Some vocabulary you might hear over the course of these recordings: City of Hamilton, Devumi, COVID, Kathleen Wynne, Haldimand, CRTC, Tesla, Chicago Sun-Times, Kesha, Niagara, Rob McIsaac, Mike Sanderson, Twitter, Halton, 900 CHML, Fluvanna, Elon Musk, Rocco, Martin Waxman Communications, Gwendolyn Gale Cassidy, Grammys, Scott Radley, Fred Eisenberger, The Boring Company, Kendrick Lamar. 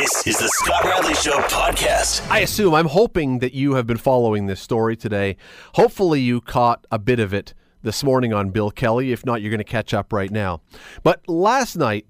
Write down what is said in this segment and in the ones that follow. This is the Scott Radley Show podcast. I'm hoping that you have been following this story today. Hopefully you caught a bit of it this morning on Bill Kelly. If not, you're going to catch up right now. But last night,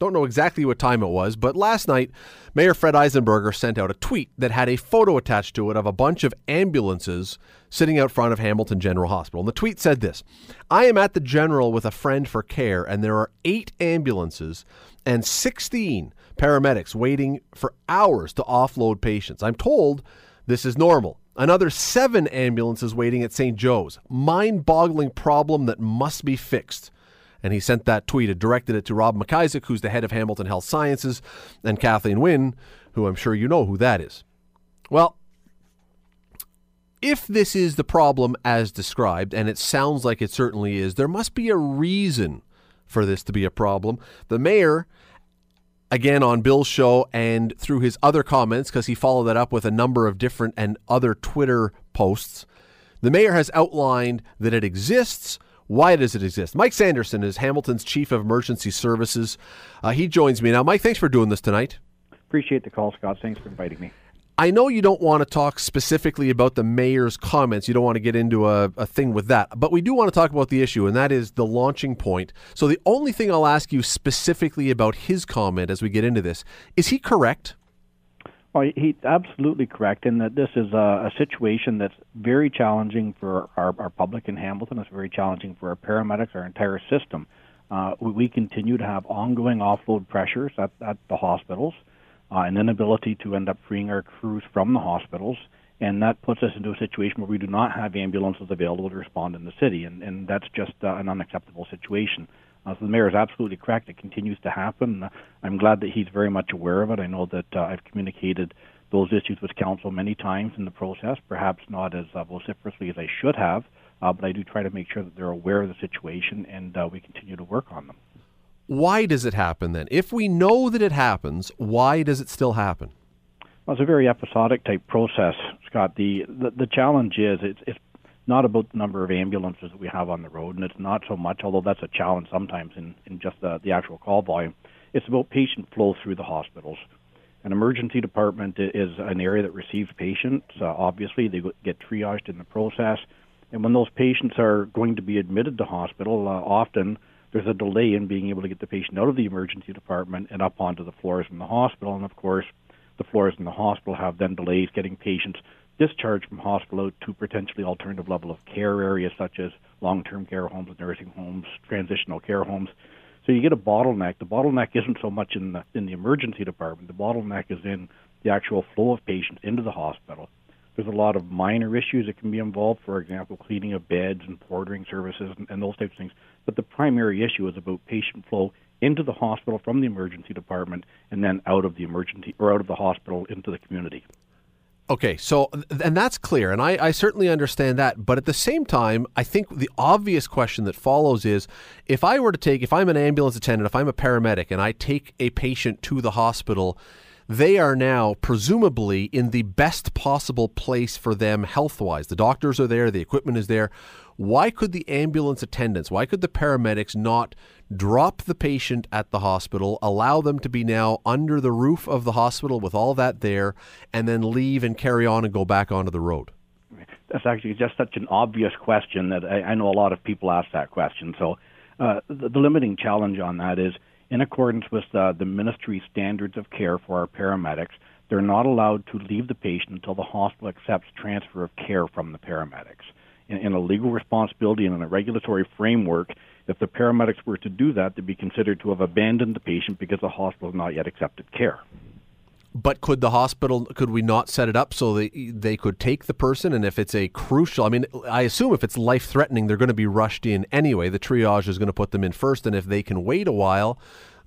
don't know exactly what time it was, but last night, Mayor Fred Eisenberger sent out a tweet that had a photo attached to it of a bunch of ambulances sitting out front of Hamilton General Hospital. And the tweet said this: I am at the General with a friend for care, and there are 8 ambulances and 16 paramedics waiting for hours to offload patients. I'm told this is normal. Another 7 ambulances waiting at St. Joe's. Mind-boggling problem that must be fixed. And he sent that tweet and directed it to Rob McIsaac, who's the head of Hamilton Health Sciences, and Kathleen Wynne, who I'm sure you know who that is. Well, if this is the problem as described, and it sounds like it certainly is, there must be a reason for this to be a problem. The mayor, again on Bill's show and through his other comments, because he followed that up with a number of different and other Twitter posts, the mayor has outlined that it exists. Why does it exist? Mike Sanderson is Hamilton's Chief of Emergency Services. He joins me now. Mike, thanks for doing this tonight. Appreciate the call, Scott. Thanks for inviting me. I know you don't want to talk specifically about the mayor's comments. You don't want to get into a thing with that. But we do want to talk about the issue, and that is the launching point. So the only thing I'll ask you specifically about his comment as we get into this, is he correct? Well, he's absolutely correct in that this is a situation that's very challenging for our public in Hamilton. It's very challenging for our paramedics, our entire system. We continue to have ongoing offload pressures at the hospitals, an inability to end up freeing our crews from the hospitals, and that puts us into a situation where we do not have ambulances available to respond in the city, and that's just an unacceptable situation. So the mayor is absolutely correct. It continues to happen. I'm glad that he's very much aware of it. I know that I've communicated those issues with council many times in the process, perhaps not as vociferously as I should have, but I do try to make sure that they're aware of the situation, and we continue to work on them. Why does it happen then? If we know that it happens, why does it still happen? Well, it's a very episodic type process, Scott. The challenge is it's not about the number of ambulances that we have on the road, and it's not so much, although that's a challenge sometimes in just the actual call volume. It's about patient flow through the hospitals. An emergency department is an area that receives patients. Obviously, they get triaged in the process. And when those patients are going to be admitted to hospital, often there's a delay in being able to get the patient out of the emergency department and up onto the floors in the hospital. And, of course, the floors in the hospital have then delays getting patients discharged from hospital to potentially alternative level of care areas such as long-term care homes, nursing homes, transitional care homes. So you get a bottleneck. The bottleneck isn't so much in the emergency department. The bottleneck is in the actual flow of patients into the hospital. There's a lot of minor issues that can be involved, for example, cleaning of beds and portering services and those types of things. But the primary issue is about patient flow into the hospital from the emergency department and then out of the emergency or out of the hospital into the community. Okay, so, and that's clear, and I certainly understand that, but at the same time, I think the obvious question that follows is, if I'm an ambulance attendant, if I'm a paramedic, and I take a patient to the hospital, they are now presumably in the best possible place for them health-wise. The doctors are there, the equipment is there. Why could the ambulance attendants, why could the paramedics not drop the patient at the hospital, allow them to be now under the roof of the hospital with all that there, and then leave and carry on and go back onto the road? That's actually just such an obvious question that I know a lot of people ask that question. So the limiting challenge on that is, in accordance with the ministry standards of care for our paramedics, they're not allowed to leave the patient until the hospital accepts transfer of care from the paramedics. In a legal responsibility and in a regulatory framework, if the paramedics were to do that, they'd be considered to have abandoned the patient because the hospital has not yet accepted care. But could we not set it up so they could take the person? And if it's I assume if it's life-threatening, they're going to be rushed in anyway. The triage is going to put them in first. And if they can wait a while,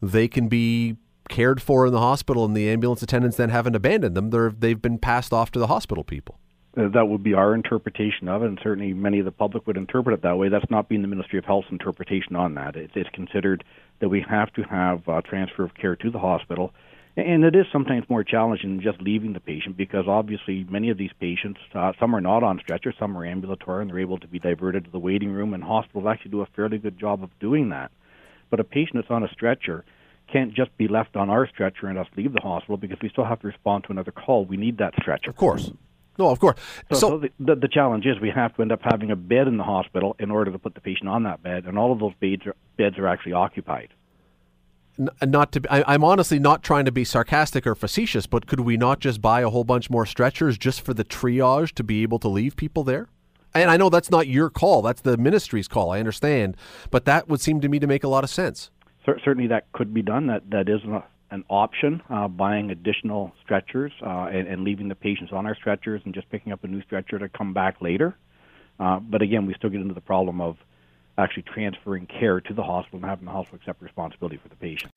they can be cared for in the hospital, and the ambulance attendants then haven't abandoned them. They've been passed off to the hospital people. That would be our interpretation of it, and certainly many of the public would interpret it that way. That's not been the Ministry of Health's interpretation on that. It's considered that we have to have transfer of care to the hospital. And it is sometimes more challenging than just leaving the patient because obviously many of these patients, some are not on stretcher, some are ambulatory, and they're able to be diverted to the waiting room, and hospitals actually do a fairly good job of doing that. But a patient that's on a stretcher can't just be left on our stretcher and us leave the hospital because we still have to respond to another call. We need that stretcher. Of course. No, of course. So the challenge is we have to end up having a bed in the hospital in order to put the patient on that bed, and all of those beds are actually occupied. I'm honestly not trying to be sarcastic or facetious, but could we not just buy a whole bunch more stretchers just for the triage to be able to leave people there? And I know that's not your call. That's the ministry's call. I understand. But that would seem to me to make a lot of sense. Certainly that could be done. That is an option, buying additional stretchers and leaving the patients on our stretchers and just picking up a new stretcher to come back later. But again, we still get into the problem of actually transferring care to the hospital and having the hospital accept responsibility for the patient.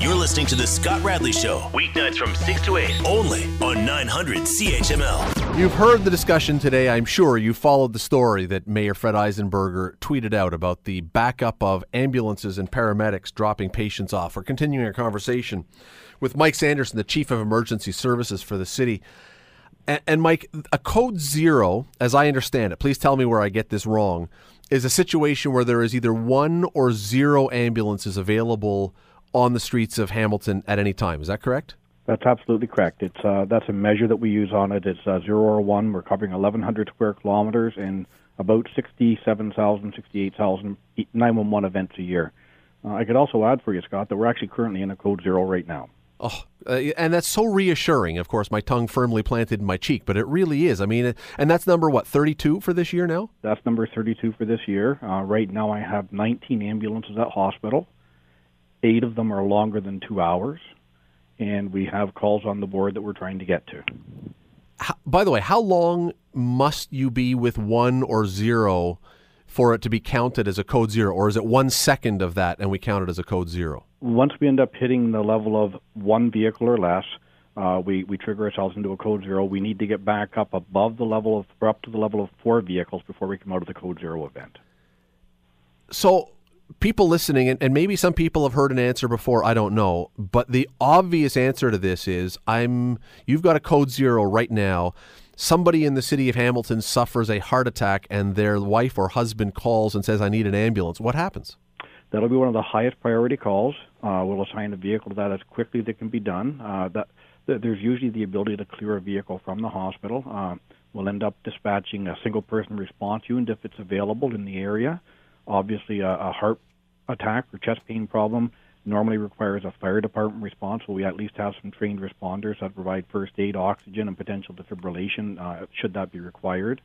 You're listening to The Scott Radley Show, weeknights from 6 to 8, only on 900 CHML. You've heard the discussion today, I'm sure. You followed the story that Mayor Fred Eisenberger tweeted out about the backup of ambulances and paramedics dropping patients off. We're continuing our conversation with Mike Sanderson, the Chief of Emergency Services for the city. And Mike, a Code Zero, as I understand it, please tell me where I get this wrong, is a situation where there is either one or zero ambulances available on the streets of Hamilton at any time. Is that correct? That's absolutely correct. It's that's a measure that we use on it. It's zero or one. We're covering 1,100 square kilometers and about 67,000, 68,000 911 events a year. I could also add for you, Scott, that we're actually currently in a Code Zero right now. Oh, and that's so reassuring. Of course, my tongue firmly planted in my cheek, but it really is. I mean, and that's number, 32 for this year now? That's number 32 for this year. Right now I have 19 ambulances at hospital. 8 of them are longer than 2 hours, and we have calls on the board that we're trying to get to. By the way, how long must you be with one or zero for it to be counted as a Code Zero, or is it 1 second of that and we count it as a Code Zero? Once we end up hitting the level of one vehicle or less, we trigger ourselves into a Code Zero. We need to get back up above the level of, or up to the level of 4 vehicles before we come out of the Code Zero event. So people listening, and maybe some people have heard an answer before, I don't know, but the obvious answer to this is you've got a Code Zero right now. Somebody in the city of Hamilton suffers a heart attack and their wife or husband calls and says, I need an ambulance. What happens? That'll be one of the highest priority calls. We'll assign a vehicle to that as quickly as it can be done. There's usually the ability to clear a vehicle from the hospital. We'll end up dispatching a single-person response unit if it's available in the area. Obviously, a heart attack or chest pain problem normally requires a fire department response, so we at least have some trained responders that provide first aid, oxygen, and potential defibrillation, should that be required.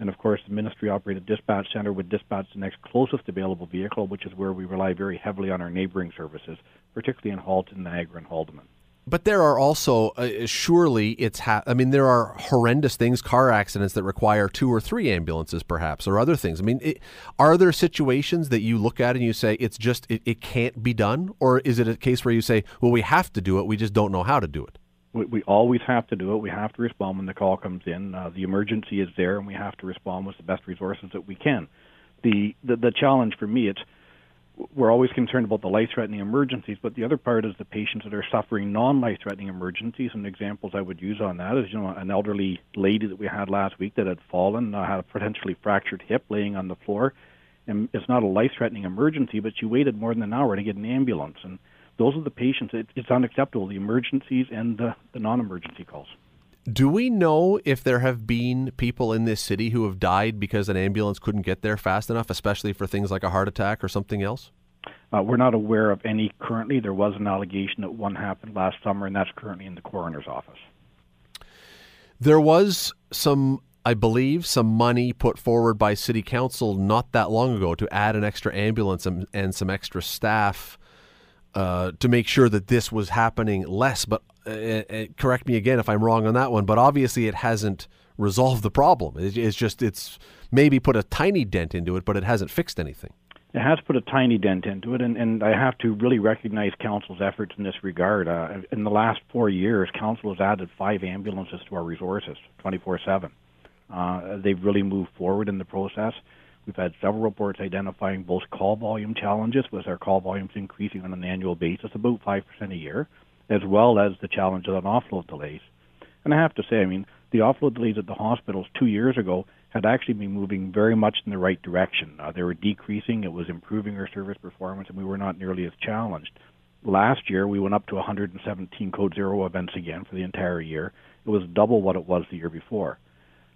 And, of course, the ministry-operated dispatch center would dispatch the next closest available vehicle, which is where we rely very heavily on our neighboring services, particularly in Halton, Niagara, and Haldimand. But there are also, surely, there are horrendous things, car accidents that require 2 or 3 ambulances perhaps, or other things. I mean, are there situations that you look at and you say it can't be done? Or is it a case where you say, well, we have to do it, we just don't know how to do it? We always have to do it. We have to respond when the call comes in. The emergency is there, and we have to respond with the best resources that we can. The challenge for me, we're always concerned about the life-threatening emergencies, but the other part is the patients that are suffering non-life-threatening emergencies. And examples I would use on that is, an elderly lady that we had last week that had fallen, had a potentially fractured hip laying on the floor. And it's not a life-threatening emergency, but she waited more than an hour to get an ambulance. And those are the patients. It's unacceptable, the emergencies and the non-emergency calls. Do we know if there have been people in this city who have died because an ambulance couldn't get there fast enough, especially for things like a heart attack or something else? We're not aware of any currently. There was an allegation that one happened last summer, and that's currently in the coroner's office. There was some money put forward by City Council not that long ago to add an extra ambulance and some extra staff to make sure that this was happening less, but correct me again if I'm wrong on that one, but obviously it hasn't resolved the problem. It's maybe put a tiny dent into it, but it hasn't fixed anything. It has put a tiny dent into it, and I have to really recognize Council's efforts in this regard. In the last 4 years, Council has added 5 ambulances to our resources, 24/7. They've really moved forward in the process. We've had several reports identifying both call volume challenges, with our call volumes increasing on an annual basis, about 5% a year, as well as the challenge of offload delays. And I have to say, the offload delays at the hospitals 2 years ago had actually been moving very much in the right direction. They were decreasing, it was improving our service performance, and we were not nearly as challenged. last year, we went up to 117 Code Zero events again for the entire year. It was double what it was the year before.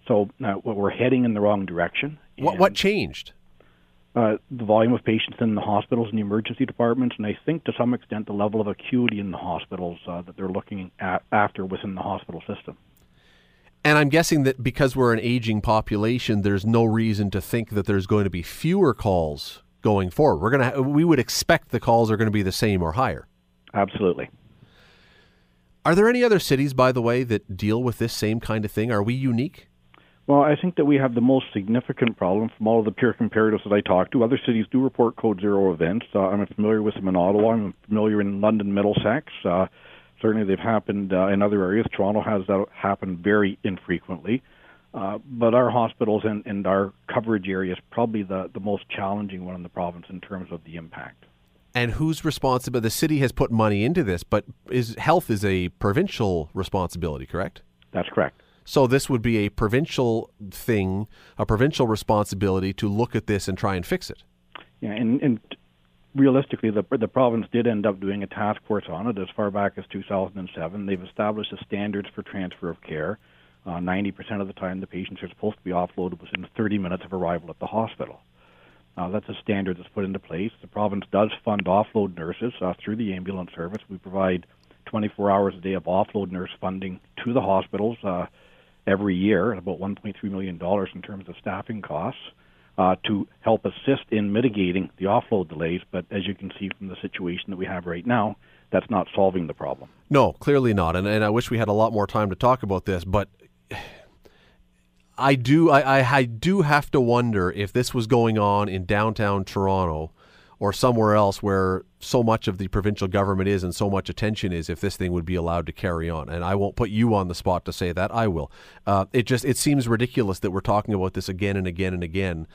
So we're heading in the wrong direction. What changed? The volume of patients in the hospitals and the emergency departments, and I think to some extent the level of acuity in the hospitals that they're looking at after within the hospital system. And I'm guessing that because we're an aging population, there's no reason to think that there's going to be fewer calls going forward. We would expect the calls are going to be the same or higher. Absolutely. Are there any other cities, by the way, that deal with this same kind of thing? Are we unique? Well, I think that we have the most significant problem from all of the peer comparatives that I talk to. Other cities do report Code Zero events. I'm familiar with them in Ottawa. I'm familiar in London, Middlesex. Certainly they've happened in other areas. Toronto has that happen very infrequently. But our hospitals and our coverage area is probably the most challenging one in the province in terms of the impact. And who's responsible? The city has put money into this, but health is a provincial responsibility, correct? That's correct. So this would be a provincial thing, a provincial responsibility to look at this and try and fix it. Yeah, and realistically, the province did end up doing a task force on it as far back as 2007. They've established the standards for transfer of care. 90% of the time the patients are supposed to be offloaded within 30 minutes of arrival at the hospital. That's a standard that's put into place. The province does fund offload nurses through the ambulance service. We provide 24 hours a day of offload nurse funding to the hospitals every year, about $1.3 million in terms of staffing costs, to help assist in mitigating the offload delays. But as you can see from the situation that we have right now, that's not solving the problem. No, clearly not. And I wish we had a lot more time to talk about this, but I do have to wonder if this was going on in downtown Toronto or somewhere else where so much of the provincial government is and so much attention is, if this thing would be allowed to carry on. And I won't put you on the spot to say that. I will. It seems ridiculous that we're talking about this again and again and again,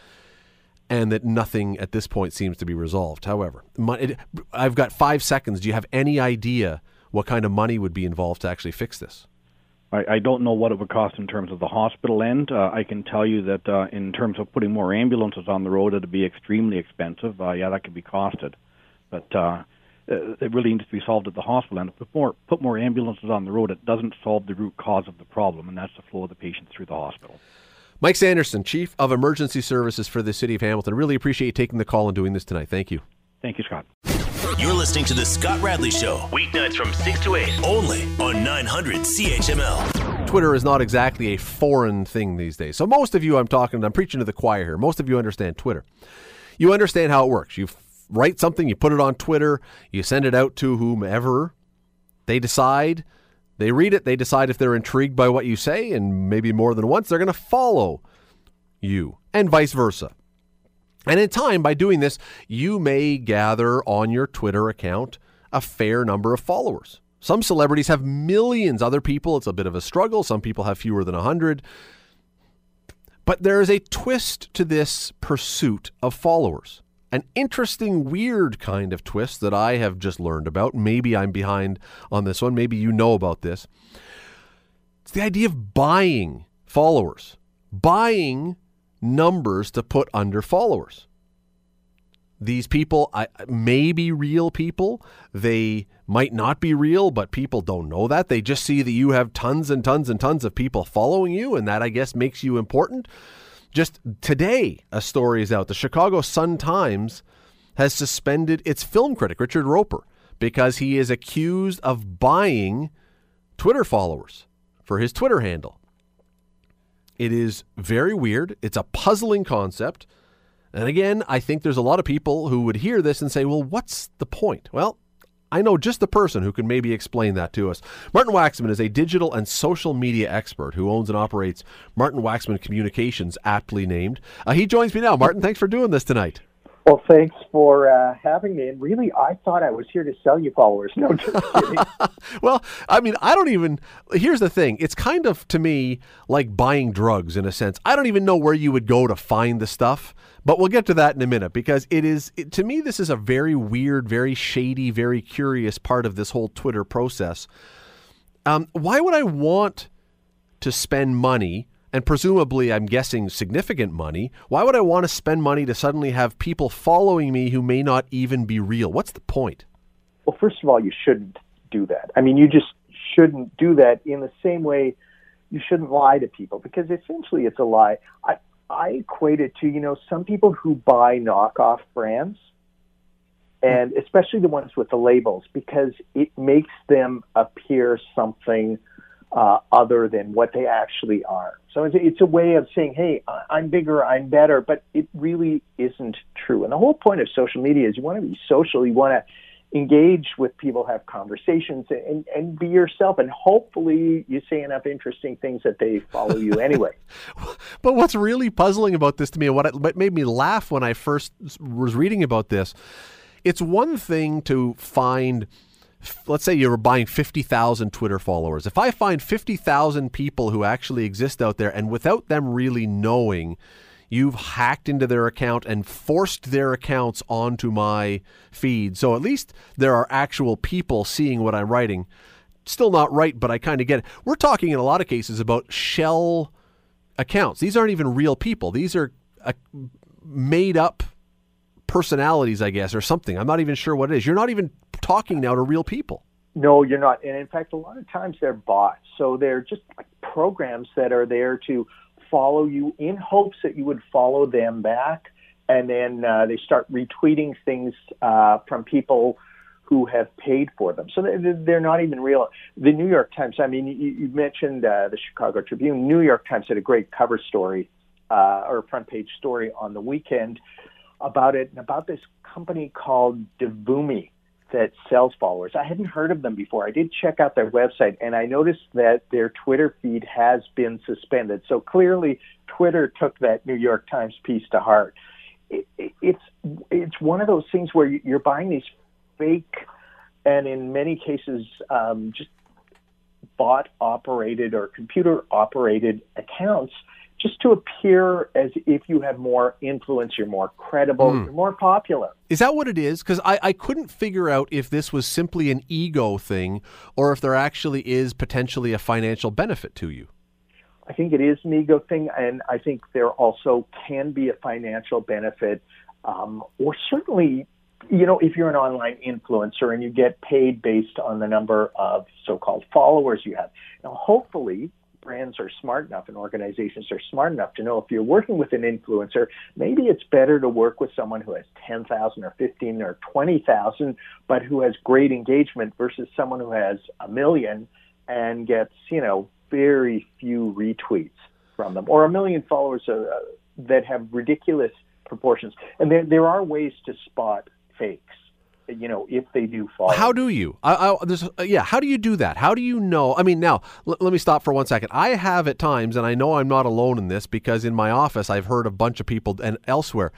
and that nothing at this point seems to be resolved. However, I've got 5 seconds. Do you have any idea what kind of money would be involved to actually fix this? I don't know what it would cost in terms of the hospital end. I can tell you that in terms of putting more ambulances on the road, it would be extremely expensive. That could be costed. But it really needs to be solved at the hospital end. Put more ambulances on the road, it doesn't solve the root cause of the problem, and that's the flow of the patients through the hospital. Mike Sanderson, Chief of Emergency Services for the City of Hamilton. Really appreciate you taking the call and doing this tonight. Thank you. Thank you, Scott. You're listening to The Scott Radley Show, weeknights from 6 to 8, only on 900 CHML. Twitter is not exactly a foreign thing these days. So most of you I'm preaching to the choir here. Most of you understand Twitter. You understand how it works. You write something, you put it on Twitter, you send it out to whomever. They decide. They read it, they decide if they're intrigued by what you say, and maybe more than once, they're going to follow you, and vice versa. And in time, by doing this, you may gather on your Twitter account a fair number of followers. Some celebrities have millions. Other people, it's a bit of a struggle. Some people have fewer than 100. But there is a twist to this pursuit of followers. An interesting, weird kind of twist that I have just learned about. Maybe I'm behind on this one. Maybe you know about this. It's the idea of buying followers, buying numbers to put under followers. These people may be real people. They might not be real, but people don't know that. They just see that you have tons and tons and tons of people following you, and that, I guess, makes you important. Just today, a story is out. The Chicago Sun-Times has suspended its film critic, Richard Roper, because he is accused of buying Twitter followers for his Twitter handle. It is very weird. It's a puzzling concept. And again, I think there's a lot of people who would hear this and say, well, what's the point? Well, I know just the person who can maybe explain that to us. Martin Waxman is a digital and social media expert who owns and operates Martin Waxman Communications, aptly named. He joins me now. Martin, thanks for doing this tonight. Well, thanks for having me. And really, I thought I was here to sell you followers. No, just kidding. Well, I mean, here's the thing. It's kind of, to me, like buying drugs in a sense. I don't even know where you would go to find the stuff, but we'll get to that in a minute, because to me, this is a very weird, very shady, very curious part of this whole Twitter process. Why would I want to spend money? And presumably, I'm guessing, significant money. Why would I want to spend money to suddenly have people following me who may not even be real? What's the point? Well, first of all, you shouldn't do that. I mean, you just shouldn't do that. In the same way, you shouldn't lie to people, because essentially it's a lie. I equate it to, you know, some people who buy knockoff brands, and especially the ones with the labels, because it makes them appear something other than what they actually are. So it's a way of saying, hey, I'm bigger, I'm better, but it really isn't true. And the whole point of social media is you want to be social, you want to engage with people, have conversations, and be yourself. And hopefully you say enough interesting things that they follow you anyway. But what's really puzzling about this to me, and what made me laugh when I first was reading about this, it's one thing to find, let's say you were buying 50,000 Twitter followers. If I find 50,000 people who actually exist out there, and without them really knowing, you've hacked into their account and forced their accounts onto my feed. So at least there are actual people seeing what I'm writing. Still not right, but I kind of get it. We're talking in a lot of cases about shell accounts. These aren't even real people. These are made up personalities, I guess, or something. I'm not even sure what it is. You're not even talking now to real people. No, you're not. And in fact, a lot of times they're bots. So they're just like programs that are there to follow you in hopes that you would follow them back, and then they start retweeting things from people who have paid for them. So they're not even real. The New York Times, I mean, you mentioned the Chicago Tribune. New York Times had a great cover story or front page story on the weekend about it, and about this company called Devumi that sells followers. I hadn't heard of them before. I did check out their website, and I noticed that their Twitter feed has been suspended. So clearly, Twitter took that New York Times piece to heart. It's one of those things where you're buying these fake, and in many cases, just bot-operated or computer-operated accounts, just to appear as if you have more influence, you're more credible, you're more popular. Is that what it is? Because I couldn't figure out if this was simply an ego thing or if there actually is potentially a financial benefit to you. I think it is an ego thing, and I think there also can be a financial benefit. Or certainly, you know, if you're an online influencer and you get paid based on the number of so-called followers you have. Now, hopefully, brands are smart enough and organizations are smart enough to know if you're working with an influencer, maybe it's better to work with someone who has 10,000 or 15 or 20,000, but who has great engagement versus someone who has 1 million and gets, you know, very few retweets from them, or 1 million followers that have ridiculous proportions. And there are ways to spot fakes, you know, if they do follow. How do you? How do you do that? How do you know? I mean, now, let me stop for 1 second. I have at times, and I know I'm not alone in this, because in my office I've heard a bunch of people, and elsewhere,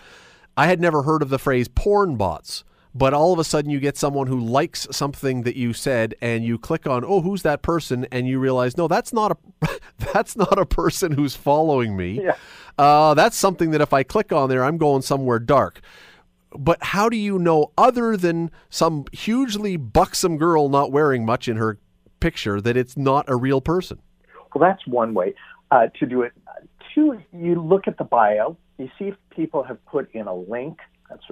I had never heard of the phrase porn bots, but all of a sudden you get someone who likes something that you said, and you click on, oh, who's that person? And you realize, no, that's not a person who's following me. Yeah. That's something that if I click on there, I'm going somewhere dark. But how do you know, other than some hugely buxom girl not wearing much in her picture, that it's not a real person? Well, that's one way to do it. Two, you look at the bio. You see if people have put in a link.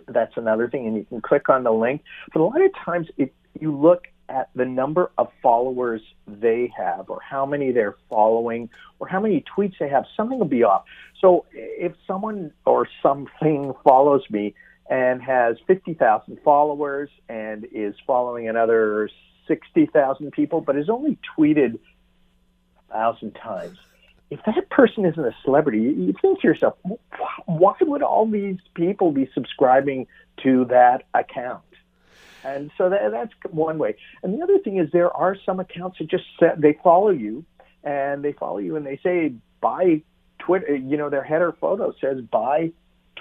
That's another thing, and you can click on the link. But a lot of times, if you look at the number of followers they have, or how many they're following, or how many tweets they have, something will be off. So if someone or something follows me and has 50,000 followers and is following another 60,000 people, but has only tweeted 1,000 times. If that person isn't a celebrity, you think to yourself, why would all these people be subscribing to that account? And so that's one way. And the other thing is, there are some accounts that just say, they follow you and they say, buy Twitter, you know, their header photo says, buy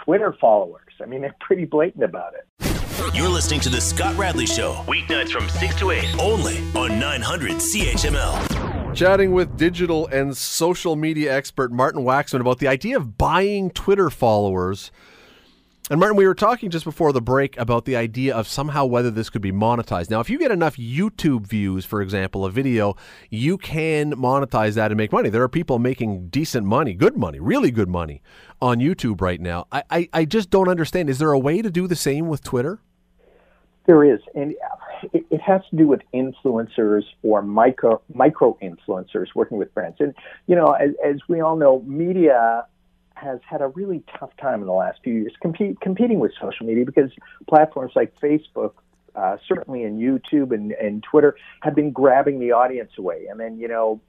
Twitter followers. I mean, they're pretty blatant about it. You're listening to The Scott Radley Show, weeknights from 6 to 8, only on 900 CHML. Chatting with digital and social media expert Martin Waxman about the idea of buying Twitter followers. And Martin, we were talking just before the break about the idea of somehow whether this could be monetized. Now, if you get enough YouTube views, for example, a video, you can monetize that and make money. There are people making decent money, good money, really good money on YouTube right now. I just don't understand. Is there a way to do the same with Twitter? There is, and it has to do with influencers or micro-influencers working with brands. And, you know, as we all know, media has had a really tough time in the last few years competing with social media, because platforms like Facebook, certainly in YouTube and Twitter, have been grabbing the audience away and then, you know,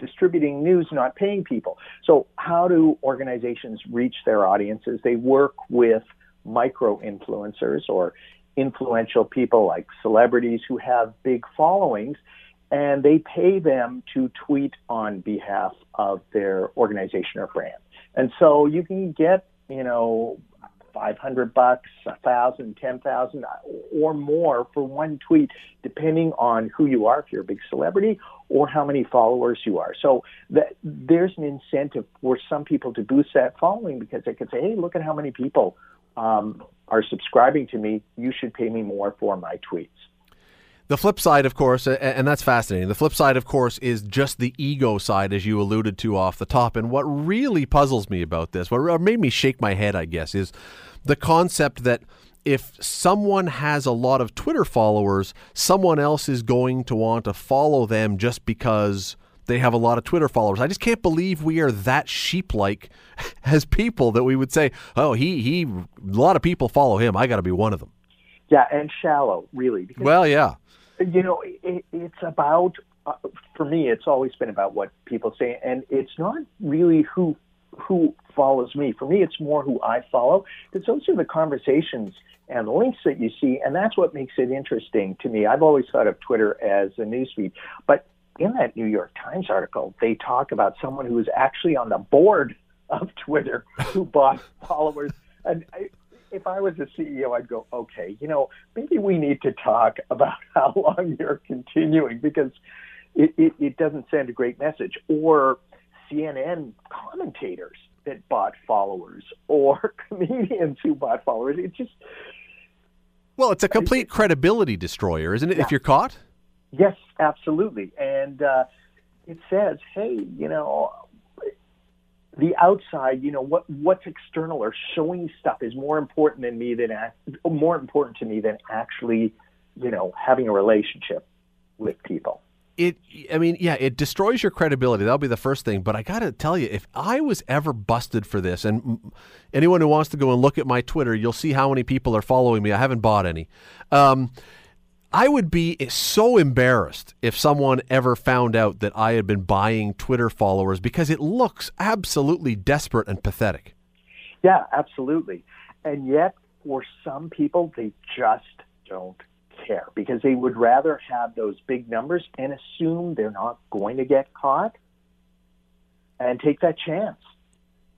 distributing news, not paying people. So how do organizations reach their audiences? They work with micro-influencers or influential people like celebrities who have big followings, and they pay them to tweet on behalf of their organization or brand. And so you can get, you know, $500, $1,000, $10,000 or more for one tweet, depending on who you are, if you're a big celebrity, or how many followers you are. So that there's an incentive for some people to boost that following, because they could say, hey, look at how many people are subscribing to me, you should pay me more for my tweets. The flip side, of course, and that's fascinating, the flip side, of course, is just the ego side, as you alluded to off the top. And what really puzzles me about this, what made me shake my head, I guess, is the concept that if someone has a lot of Twitter followers, someone else is going to want to follow them just because they have a lot of Twitter followers. I just can't believe we are that sheep-like as people that we would say, oh, he a lot of people follow him, I got to be one of them. Yeah, and shallow, really. Because, well, yeah. You know, it's about, for me, it's always been about what people say, and it's not really who follows me. For me, it's more who I follow. It's also the conversations and the links that you see, and that's what makes it interesting to me. I've always thought of Twitter as a newsfeed, but in that New York Times article, they talk about someone who is actually on the board of Twitter who bought followers. And if I was the CEO, I'd go, okay, you know, maybe we need to talk about how long you're continuing, because it doesn't send a great message. Or CNN commentators that bought followers, or comedians who bought followers. It just... Well, it's a complete credibility destroyer, isn't it, yeah. If you're caught? Yes, absolutely. And it says, hey, you know, the outside, you know, what's external or showing stuff is more important to me than actually, you know, having a relationship with people. It destroys your credibility. That'll be the first thing. But I got to tell you, if I was ever busted for this, and anyone who wants to go and look at my Twitter, you'll see how many people are following me. I haven't bought any. I would be so embarrassed if someone ever found out that I had been buying Twitter followers, because it looks absolutely desperate and pathetic. Yeah, absolutely. And yet, for some people, they just don't care, because they would rather have those big numbers and assume they're not going to get caught and take that chance.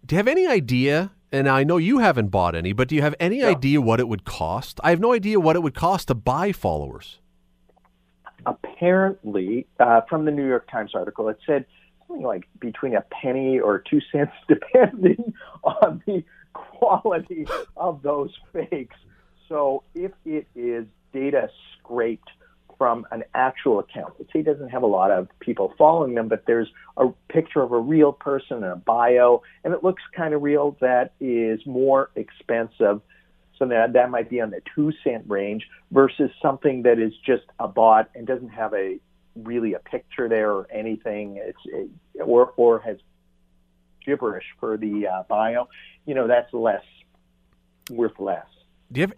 Do you have any idea? And I know you haven't bought any, but do you have any idea what it would cost? I have no idea what it would cost to buy followers. Apparently, from the New York Times article, it said something like between a penny or 2 cents, depending on the quality of those fakes. So if it is data scraped from an actual account, let's say it doesn't have a lot of people following them, but there's a picture of a real person and a bio, and it looks kind of real, that is more expensive. So that might be on the 2 cent range, versus something that is just a bot and doesn't have really a picture there or anything, or has gibberish for the bio. You know, that's less, worth less.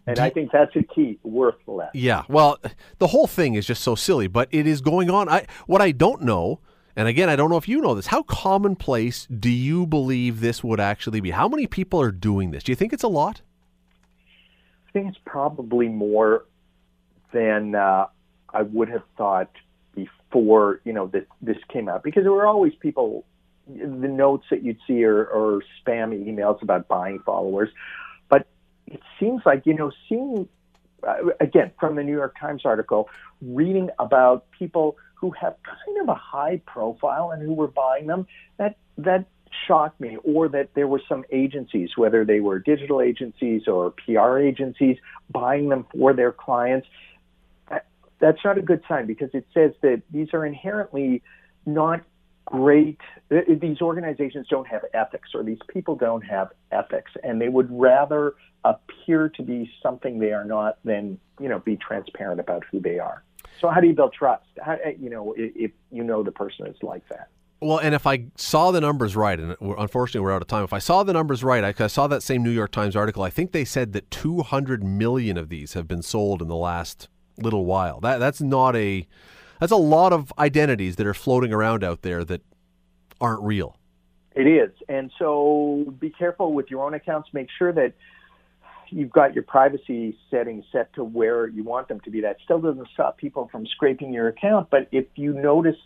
I think that's a key, worthless. Yeah, well, the whole thing is just so silly, but it is going on. What I don't know, and again, I don't know if you know this, how commonplace do you believe this would actually be? How many people are doing this? Do you think it's a lot? I think it's probably more than I would have thought before, you know, this came out, because there were always people, the notes that you'd see or spam emails about buying followers. It seems like, you know, seeing, again, from the New York Times article, reading about people who have kind of a high profile and who were buying them, that shocked me. Or that there were some agencies, whether they were digital agencies or PR agencies, buying them for their clients. That's not a good sign, because it says that these are inherently not great, these organizations don't have ethics, or these people don't have ethics, and they would rather appear to be something they are not than, you know, be transparent about who they are. So how do you build trust? How, you know, if you know the person is like that. Well, and if I saw the numbers right, and unfortunately we're out of time, if I saw the numbers right, I saw that same New York Times article, I think they said that 200 million of these have been sold in the last little while. That's not a... That's a lot of identities that are floating around out there that aren't real. It is. And so be careful with your own accounts. Make sure that you've got your privacy settings set to where you want them to be. That still doesn't stop people from scraping your account. But if you notice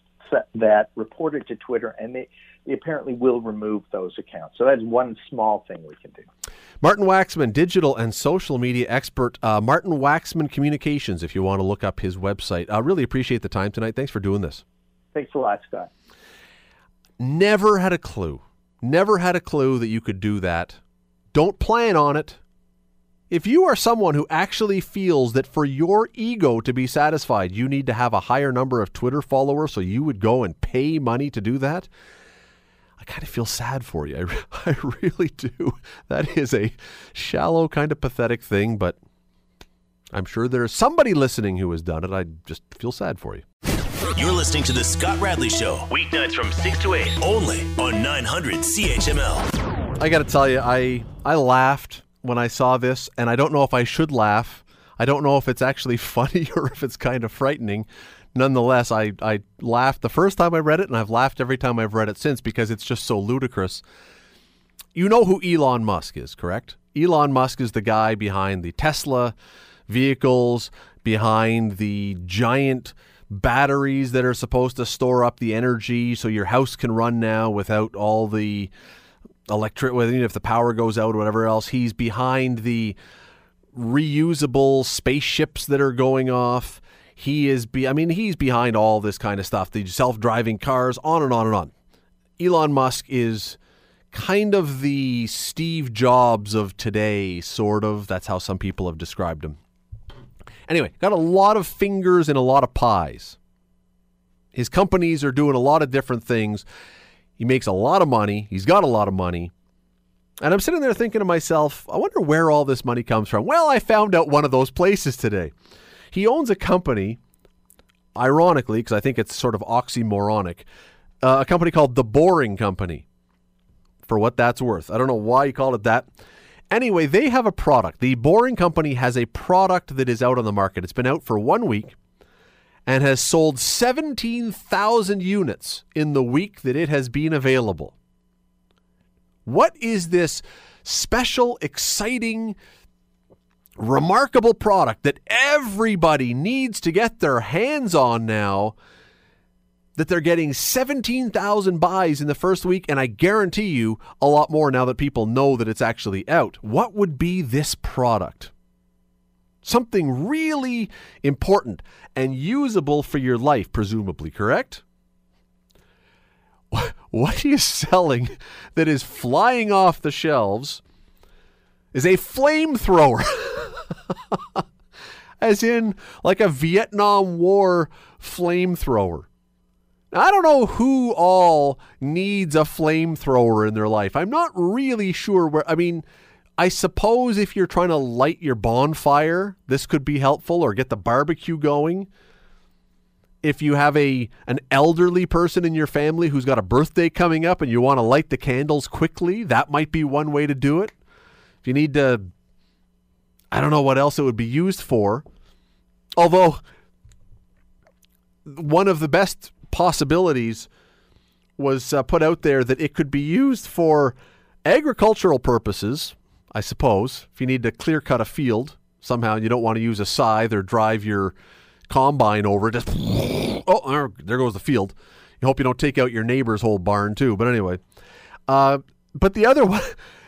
that, report it to Twitter, and they apparently will remove those accounts. So that's one small thing we can do. Martin Waxman, digital and social media expert. Martin Waxman Communications, if you want to look up his website. I really appreciate the time tonight. Thanks for doing this. Thanks a lot, Scott. Never had a clue. Never had a clue that you could do that. Don't plan on it. If you are someone who actually feels that for your ego to be satisfied, you need to have a higher number of Twitter followers, so you would go and pay money to do that, I kind of feel sad for you. I really do. That is a shallow, kind of pathetic thing, but I'm sure there is somebody listening who has done it. I just feel sad for you. You're listening to The Scott Radley Show, weeknights from 6 to 8, only on 900 CHML. I got to tell you, I laughed when I saw this, and I don't know if I should laugh. I don't know if it's actually funny or if it's kind of frightening. Nonetheless, I laughed the first time I read it, and I've laughed every time I've read it since because it's just so ludicrous. You know who Elon Musk is, correct? Elon Musk is the guy behind the Tesla vehicles, behind the giant batteries that are supposed to store up the energy so your house can run now without all the if the power goes out or whatever else. He's behind the reusable spaceships that are going off. He's behind all this kind of stuff, the self-driving cars, on and on and on. Elon Musk is kind of the Steve Jobs of today, sort of. That's how some people have described him. Anyway, got a lot of fingers in a lot of pies. His companies are doing a lot of different things. He makes a lot of money. He's got a lot of money. And I'm sitting there thinking to myself, I wonder where all this money comes from. Well, I found out one of those places today. He owns a company, ironically, because I think it's sort of oxymoronic, a company called The Boring Company, for what that's worth. I don't know why you call it that. Anyway, they have a product. The Boring Company has a product that is out on the market. It's been out for 1 week and has sold 17,000 units in the week that it has been available. What is this special, exciting, remarkable product that everybody needs to get their hands on now that they're getting 17,000 buys in the first week, and I guarantee you a lot more now that people know that it's actually out? What would be this product? Something really important and usable for your life, presumably, correct? What are you selling that is flying off the shelves is a flamethrower? As in, like a Vietnam War flamethrower. Now, I don't know who all needs a flamethrower in their life. I'm not really sure where, I mean, I suppose if you're trying to light your bonfire, this could be helpful, or get the barbecue going. If you have an elderly person in your family who's got a birthday coming up and you want to light the candles quickly, that might be one way to do it. If you need to, I don't know what else it would be used for. Although, one of the best possibilities was put out there that it could be used for agricultural purposes, I suppose, if you need to clear cut a field somehow and you don't want to use a scythe or drive your combine over, just, oh, there goes the field. You hope you don't take out your neighbor's whole barn too. But anyway, but the other one,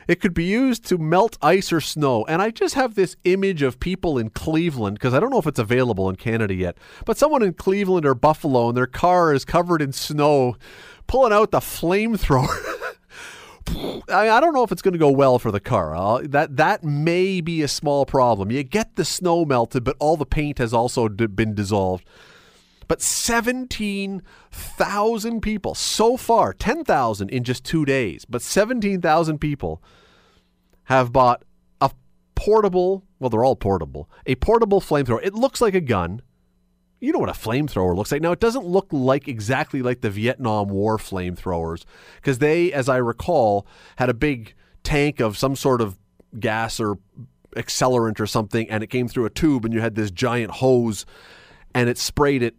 it could be used to melt ice or snow. And I just have this image of people in Cleveland, because I don't know if it's available in Canada yet, but someone in Cleveland or Buffalo and their car is covered in snow, pulling out the flamethrower. I don't know if it's going to go well for the car. That may be a small problem. You get the snow melted, but all the paint has also been dissolved. But 17,000 people so far, 10,000 in just 2 days, but 17,000 people have bought a portable, well, they're all portable, a portable flamethrower. It looks like a gun. You know what a flamethrower looks like. Now, it doesn't look like exactly like the Vietnam War flamethrowers, because they, as I recall, had a big tank of some sort of gas or accelerant or something, and it came through a tube, and you had this giant hose, and it sprayed it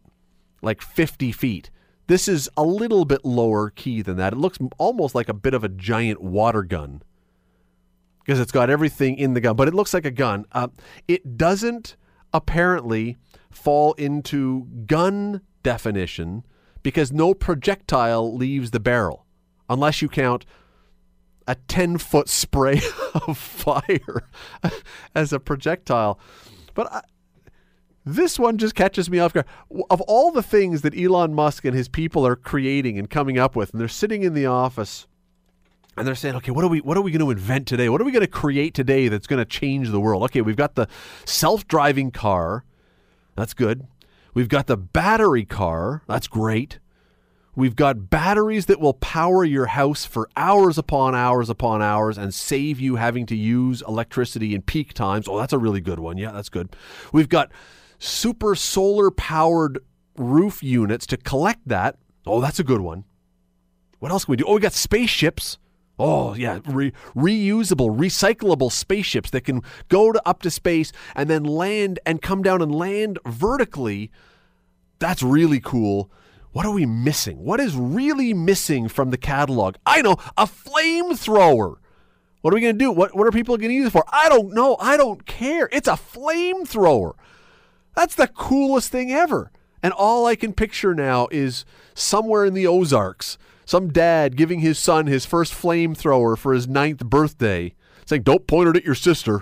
like 50 feet. This is a little bit lower key than that. It looks almost like a bit of a giant water gun, because it's got everything in the gun, but it looks like a gun. It doesn't apparently fall into gun definition because no projectile leaves the barrel unless you count a 10-foot spray of fire as a projectile. But this one just catches me off guard. Of all the things that Elon Musk and his people are creating and coming up with, and they're sitting in the office and they're saying, okay, what are we going to invent today? What are we going to create today that's going to change the world? Okay, we've got the self-driving car. That's good. We've got the battery car. That's great. We've got batteries that will power your house for hours upon hours upon hours and save you having to use electricity in peak times. Oh, that's a really good one. Yeah, that's good. We've got super solar-powered roof units to collect that. Oh, that's a good one. What else can we do? Oh, we got spaceships. Oh, yeah, reusable, recyclable spaceships that can go to up to space and then land and come down and land vertically. That's really cool. What are we missing? What is really missing from the catalog? I know, a flamethrower. What are we going to do? What are people going to use it for? I don't know. I don't care. It's a flamethrower. That's the coolest thing ever. And all I can picture now is somewhere in the Ozarks, some dad giving his son his first flamethrower for his 9th birthday, saying, don't point it at your sister.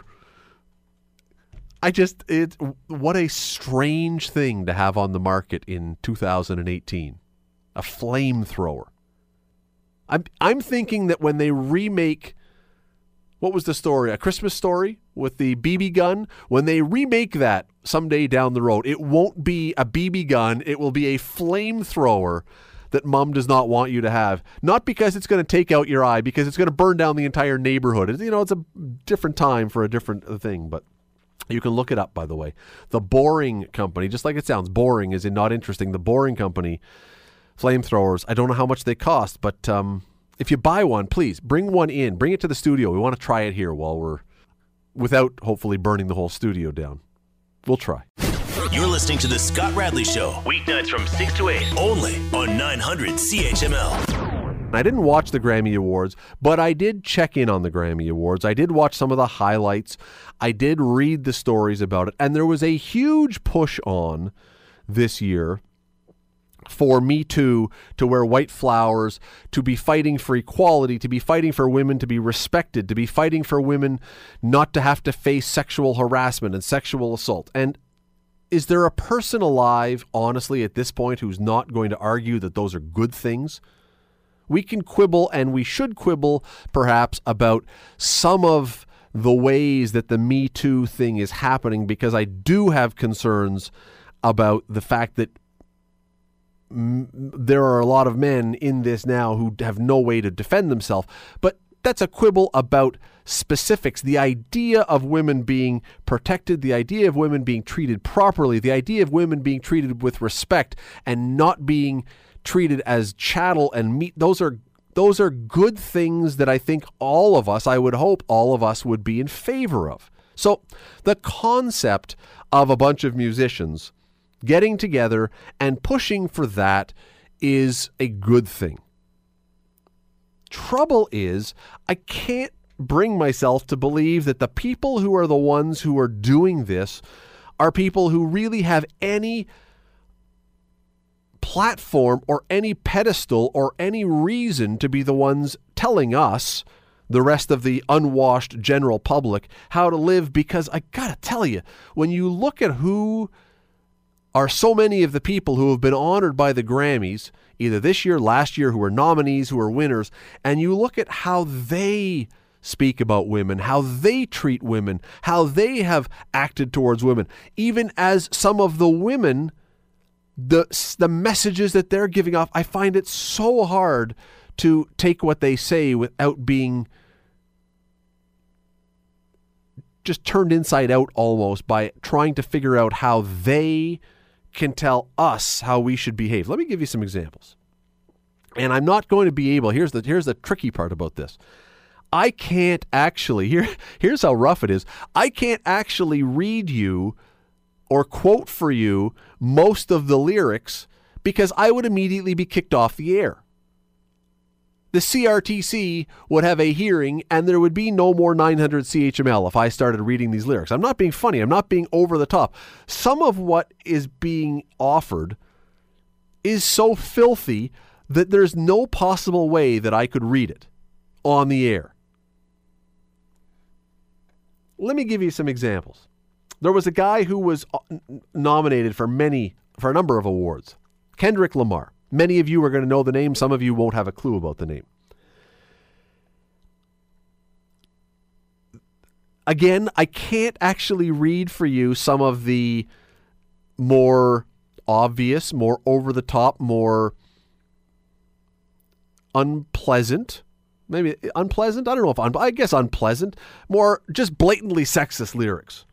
What a strange thing to have on the market in 2018, a flamethrower. I'm thinking that when they remake, what was the story, A Christmas Story with the BB gun? When they remake that someday down the road, it won't be a BB gun, it will be a flamethrower that mom does not want you to have. Not because it's going to take out your eye, because it's going to burn down the entire neighborhood. You know, it's a different time for a different thing, but you can look it up, by the way. The Boring Company, just like it sounds, boring as in not interesting. The Boring Company, flamethrowers. I don't know how much they cost, but if you buy one, please bring one in. Bring it to the studio. We want to try it here without hopefully burning the whole studio down. We'll try. You're listening to The Scott Radley Show, weeknights from 6 to 8, only on 900 CHML. I didn't watch the Grammy Awards, but I did check in on the Grammy Awards. I did watch some of the highlights. I did read the stories about it. And there was a huge push on this year for Me Too, to wear white flowers, to be fighting for equality, to be fighting for women to be respected, to be fighting for women not to have to face sexual harassment and sexual assault. And is there a person alive, honestly, at this point who's not going to argue that those are good things? We can quibble, and we should quibble, perhaps, about some of the ways that the Me Too thing is happening, because I do have concerns about the fact that there are a lot of men in this now who have no way to defend themselves. But that's a quibble about specifics. The idea of women being protected, the idea of women being treated properly, the idea of women being treated with respect and not being treated as chattel and meat, those are good things that I think all of us, I would hope all of us would be in favor of. So the concept of a bunch of musicians getting together and pushing for that is a good thing. Trouble is, I can't bring myself to believe that the people who are the ones who are doing this are people who really have any platform or any pedestal or any reason to be the ones telling us, the rest of the unwashed general public, how to live. Because I gotta tell you, when you look at who are so many of the people who have been honored by the Grammys, either this year, last year, who are nominees, who are winners, and you look at how they speak about women, how they treat women, how they have acted towards women, even as some of the women the messages that they're giving off, I find it so hard to take what they say without being just turned inside out almost by trying to figure out how they can tell us how we should behave. Let me give you some examples. And I'm not going to be able, here's the tricky part about this. I can't actually, here's how rough it is. I can't actually read you or quote for you most of the lyrics because I would immediately be kicked off the air. The CRTC would have a hearing and there would be no more 900 CHML if I started reading these lyrics. I'm not being funny. I'm not being over the top. Some of what is being offered is so filthy that there's no possible way that I could read it on the air. Let me give you some examples. There was a guy who was nominated for a number of awards, Kendrick Lamar. Many of you are going to know the name. Some of you won't have a clue about the name. Again, I can't actually read for you some of the more obvious, more over-the-top, more unpleasant, more just blatantly sexist lyrics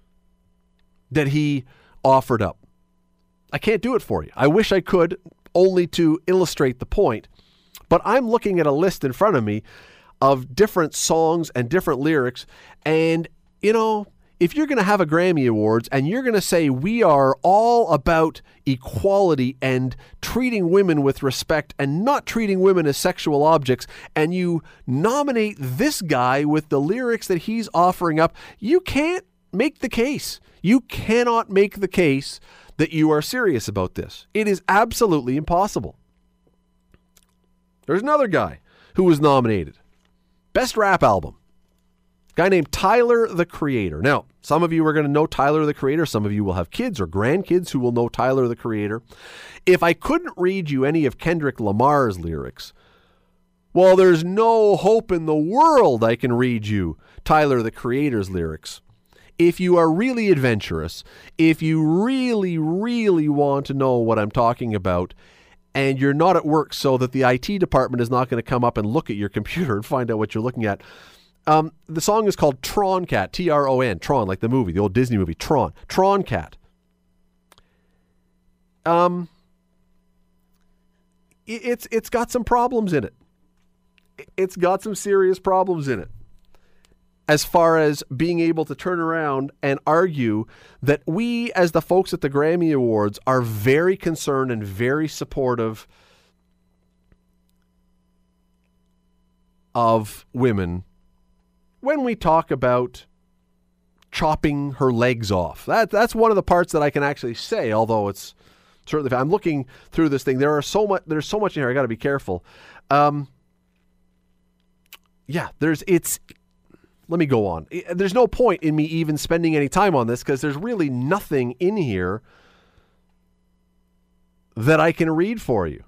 that he offered up. I can't do it for you. I wish I could, only to illustrate the point. But I'm looking at a list in front of me of different songs and different lyrics. And, you know, if you're going to have a Grammy Awards and you're going to say we are all about equality and treating women with respect and not treating women as sexual objects, and you nominate this guy with the lyrics that he's offering up, you can't make the case. You cannot make the case that you are serious about this. It is absolutely impossible. There's another guy who was nominated. Best rap album. Guy named Tyler the Creator. Now, some of you are going to know Tyler the Creator. Some of you will have kids or grandkids who will know Tyler the Creator. If I couldn't read you any of Kendrick Lamar's lyrics, well, there's no hope in the world I can read you Tyler the Creator's lyrics. If you are really adventurous, if you really, really want to know what I'm talking about, and you're not at work so that the IT department is not going to come up and look at your computer and find out what you're looking at, the song is called Tron Cat, T-R-O-N, Tron, like the movie, the old Disney movie, Tron, Tron Cat. It's got some problems in it. It's got some serious problems in it, as far as being able to turn around and argue that we, as the folks at the Grammy Awards, are very concerned and very supportive of women when we talk about chopping her legs off. That's one of the parts that I can actually say, although it's certainly, I'm looking through this thing, there's so much in here, I got to be careful. Let me go on. There's no point in me even spending any time on this because there's really nothing in here that I can read for you.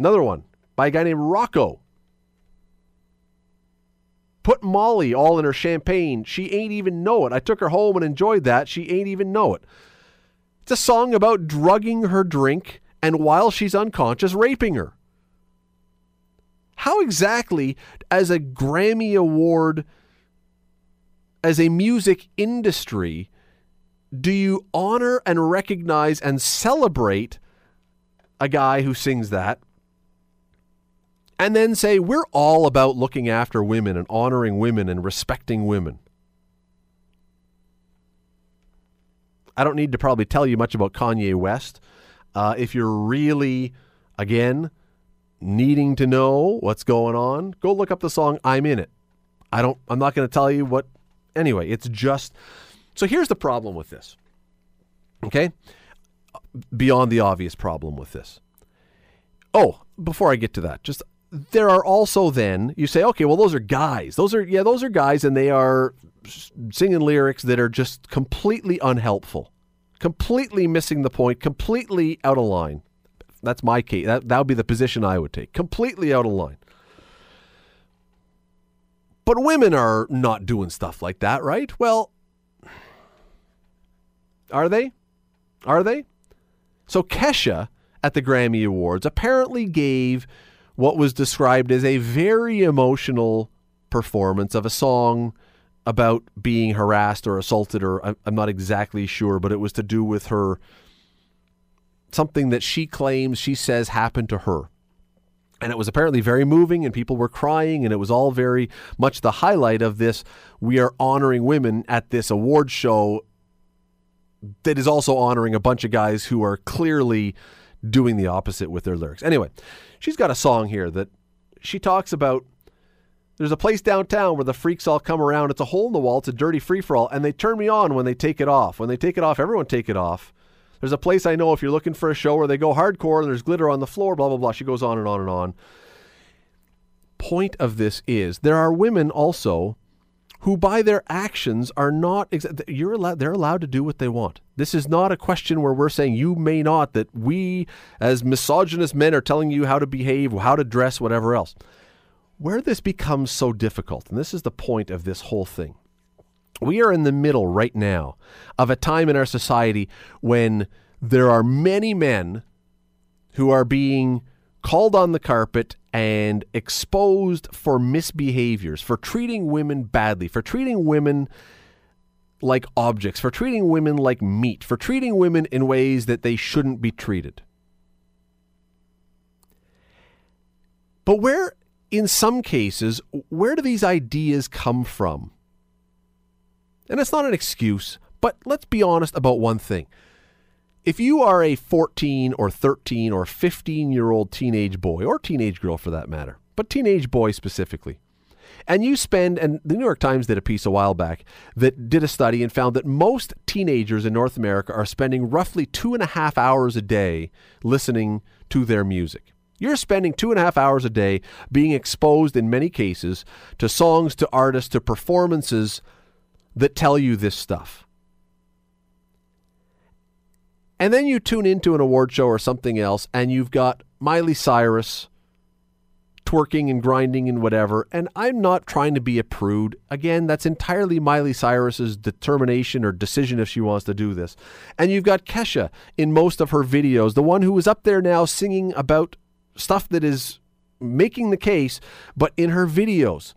Another one by a guy named Rocco. Put Molly all in her champagne. She ain't even know it. I took her home and enjoyed that. She ain't even know it. It's a song about drugging her drink and while she's unconscious, raping her. How exactly, as a Grammy Award, as a music industry, do you honor and recognize and celebrate a guy who sings that and then say, we're all about looking after women and honoring women and respecting women? I don't need to probably tell you much about Kanye West. If you're really, again, needing to know what's going on, go look up the song I'm In It. I'm not going to tell you what. Anyway, it's just. So here's the problem with this. Okay? Beyond the obvious problem with this. Oh, before I get to that, just there are also then you say, okay, well, those are guys. Those are guys and they are singing lyrics that are just completely unhelpful, completely missing the point, completely out of line. That's my case. That would be the position I would take. Completely out of line. But women are not doing stuff like that, right? Well, are they? Are they? So Kesha at the Grammy Awards apparently gave what was described as a very emotional performance of a song about being harassed or assaulted, or I'm not exactly sure, but it was to do with her, something that she claims, she says, happened to her. And it was apparently very moving, and people were crying, and it was all very much the highlight of this, we are honoring women at this award show that is also honoring a bunch of guys who are clearly doing the opposite with their lyrics. Anyway, she's got a song here that she talks about. There's a place downtown where the freaks all come around. It's a hole in the wall. It's a dirty free-for-all. And they turn me on when they take it off. When they take it off, everyone take it off. There's a place I know if you're looking for a show where they go hardcore and there's glitter on the floor, blah, blah, blah. She goes on and on and on. Point of this is there are women also who by their actions are not, they're allowed to do what they want. This is not a question where we're saying you may not, that we as misogynist men are telling you how to behave, how to dress, whatever else. Where this becomes so difficult, and this is the point of this whole thing, we are in the middle right now of a time in our society when there are many men who are being called on the carpet and exposed for misbehaviors, for treating women badly, for treating women like objects, for treating women like meat, for treating women in ways that they shouldn't be treated. But where... in some cases, where do these ideas come from? And it's not an excuse, but let's be honest about one thing. If you are a 14 or 13 or 15-year-old teenage boy, or teenage girl for that matter, but teenage boy specifically, and you spend, and the New York Times did a piece a while back that did a study and found that most teenagers in North America are spending roughly 2.5 hours a day listening to their music. You're spending 2.5 hours a day being exposed in many cases to songs, to artists, to performances that tell you this stuff. And then you tune into an award show or something else and you've got Miley Cyrus twerking and grinding and whatever. And I'm not trying to be a prude. Again, that's entirely Miley Cyrus's determination or decision if she wants to do this. And you've got Kesha in most of her videos, the one who is up there now singing about stuff that is making the case, but in her videos,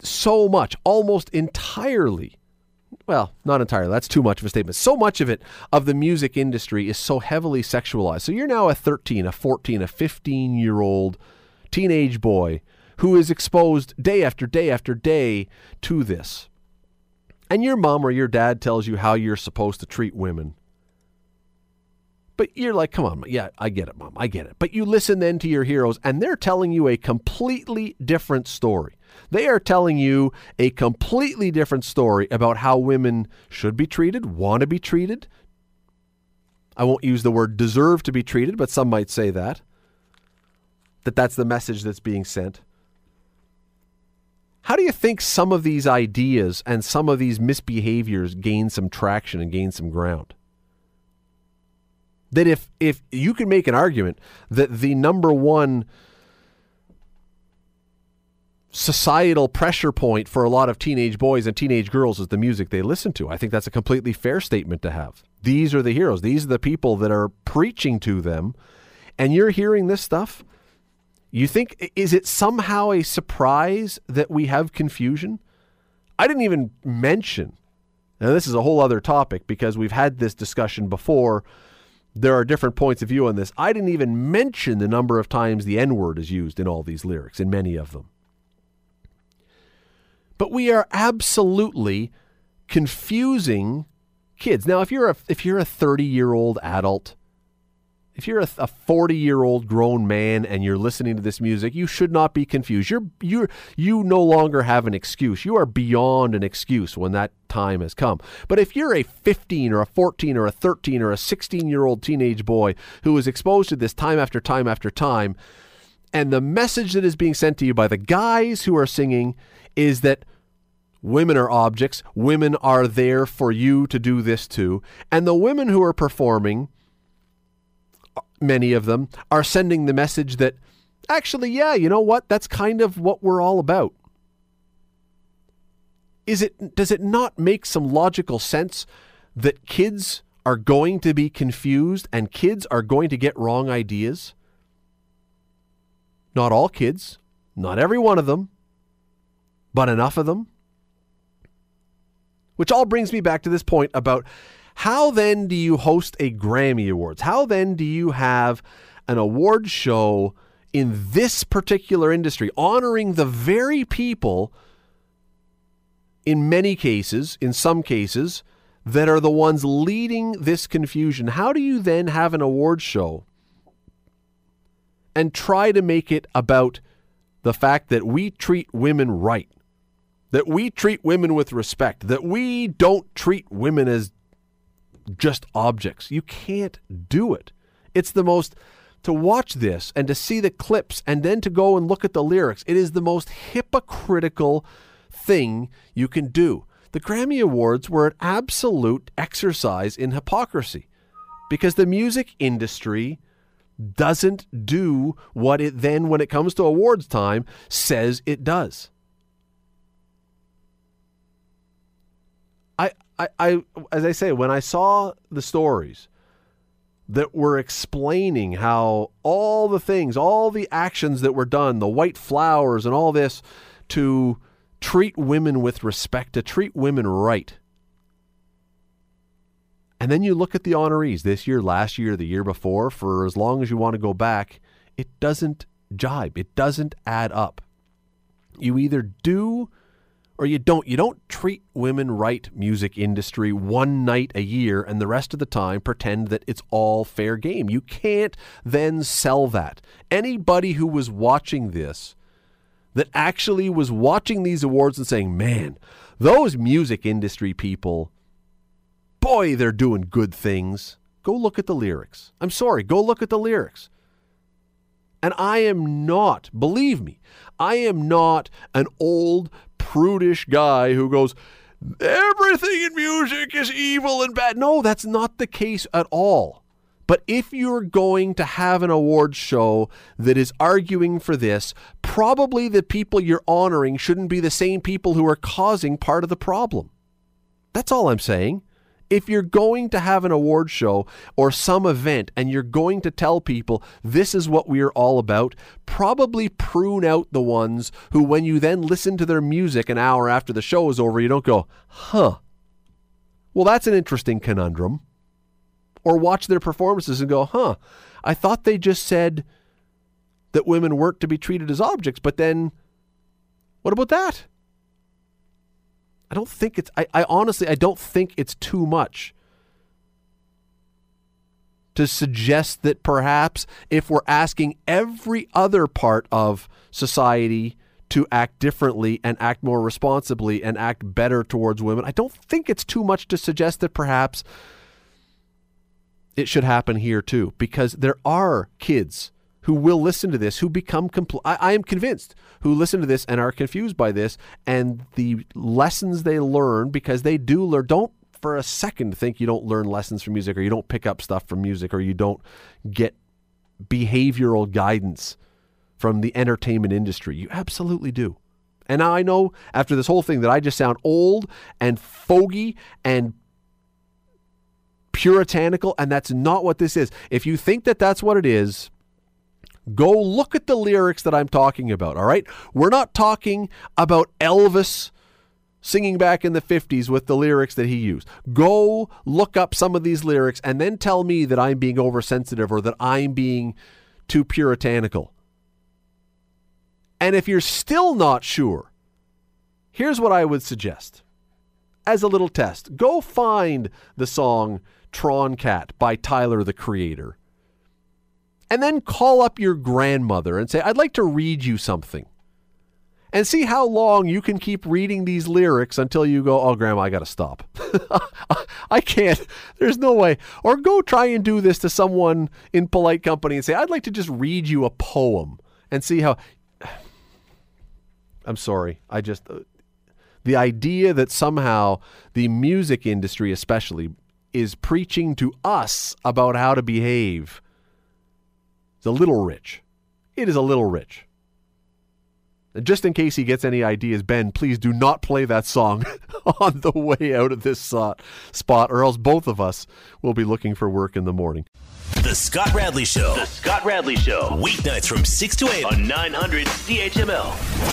so much, almost entirely, well, not entirely, that's too much of a statement. So much of it, of the music industry, is so heavily sexualized. So you're now a 13, a 14, a 15-year-old teenage boy who is exposed day after day after day to this. And your mom or your dad tells you how you're supposed to treat women. But you're like, come on, yeah, I get it, Mom, I get it. But you listen then to your heroes, and they're telling you a completely different story. They are telling you a completely different story about how women should be treated, want to be treated. I won't use the word deserve to be treated, but some might say that that's the message that's being sent. How do you think some of these ideas and some of these misbehaviors gain some traction and gain some ground? That if you can make an argument that the number one societal pressure point for a lot of teenage boys and teenage girls is the music they listen to, I think that's a completely fair statement to have. These are the heroes. These are the people that are preaching to them. And you're hearing this stuff. You think, is it somehow a surprise that we have confusion? I didn't even mention. Now, this is a whole other topic because we've had this discussion before. There are different points of view on this. I didn't even mention the number of times the N-word is used in all these lyrics, in many of them. But we are absolutely confusing kids. Now, if you're a 30-year-old adult, if you're a 40-year-old grown man and you're listening to this music, you should not be confused. You no longer have an excuse. You are beyond an excuse when that time has come. But if you're a 15 or a 14 or a 13 or a 16-year-old teenage boy who is exposed to this time after time after time, and the message that is being sent to you by the guys who are singing is that women are objects, women are there for you to do this to, and the women who are performing, many of them, are sending the message that actually, yeah, you know what? That's kind of what we're all about. Does it not make some logical sense that kids are going to be confused and kids are going to get wrong ideas. Not all kids, not every one of them, but enough of them. Which all brings me back to this point about how then do you host a Grammy Awards? How then do you have an award show in this particular industry honoring the very people, in many cases, in some cases, that are the ones leading this confusion? How do you then have an award show and try to make it about the fact that we treat women right? That we treat women with respect, that we don't treat women as just objects. You can't do it. It's the most, to watch this and to see the clips and then to go and look at the lyrics, it is the most hypocritical thing you can do. The Grammy Awards were an absolute exercise in hypocrisy because the music industry doesn't do what it then, when it comes to awards time, says it does. I as I say, when I saw the stories that were explaining how all the things, all the actions that were done, the white flowers and all this, to treat women with respect, to treat women right. And then you look at the honorees this year, last year, the year before, for as long as you want to go back, it doesn't jibe. It doesn't add up. You either do or you don't. You don't treat women right, music industry, one night a year and the rest of the time pretend that it's all fair game. You can't then sell that. Anybody who was watching this, that actually was watching these awards and saying, man, those music industry people, boy, they're doing good things. Go look at the lyrics. I'm sorry, go look at the lyrics. And I am not, believe me, I am not an old prudish guy who goes, everything in music is evil and bad. No, that's not the case at all. But if you're going to have an awards show that is arguing for this, probably the people you're honoring shouldn't be the same people who are causing part of the problem. That's all I'm saying. If you're going to have an award show or some event and you're going to tell people this is what we are all about, probably prune out the ones who, when you then listen to their music an hour after the show is over, you don't go, huh, well, that's an interesting conundrum. Or watch their performances and go, huh, I thought they just said that women weren't to be treated as objects, but then what about that? I don't think it's, I honestly, I don't think it's too much to suggest that perhaps if we're asking every other part of society to act differently and act more responsibly and act better towards women, I don't think it's too much to suggest that perhaps it should happen here too, because there are kids who will listen to this, who become, I am convinced, who listen to this and are confused by this, and the lessons they learn, because they do learn, don't for a second think you don't learn lessons from music, or you don't pick up stuff from music, or you don't get behavioral guidance from the entertainment industry. You absolutely do. And now I know after this whole thing that I just sound old and fogey and puritanical, and that's not what this is. If you think that that's what it is, go look at the lyrics that I'm talking about, all right? We're not talking about Elvis singing back in the 50s with the lyrics that he used. Go look up some of these lyrics and then tell me that I'm being oversensitive or that I'm being too puritanical. And if you're still not sure, here's what I would suggest. As a little test, go find the song Tron Cat by Tyler the Creator. And then call up your grandmother and say, I'd like to read you something. And see how long you can keep reading these lyrics until you go, oh, Grandma, I got to stop. I can't. There's no way. Or go try and do this to someone in polite company and say, I'd like to just read you a poem and see how. I'm sorry. I just, the idea that somehow the music industry especially is preaching to us about how to behave, it's a little rich. It is a little rich. just in case he gets any ideas, Ben, please do not play that song on the way out of this spot, or else both of us will be looking for work in the morning. The Scott Radley Show. The Scott Radley Show. Weeknights from 6 to 8 on 900 CHML.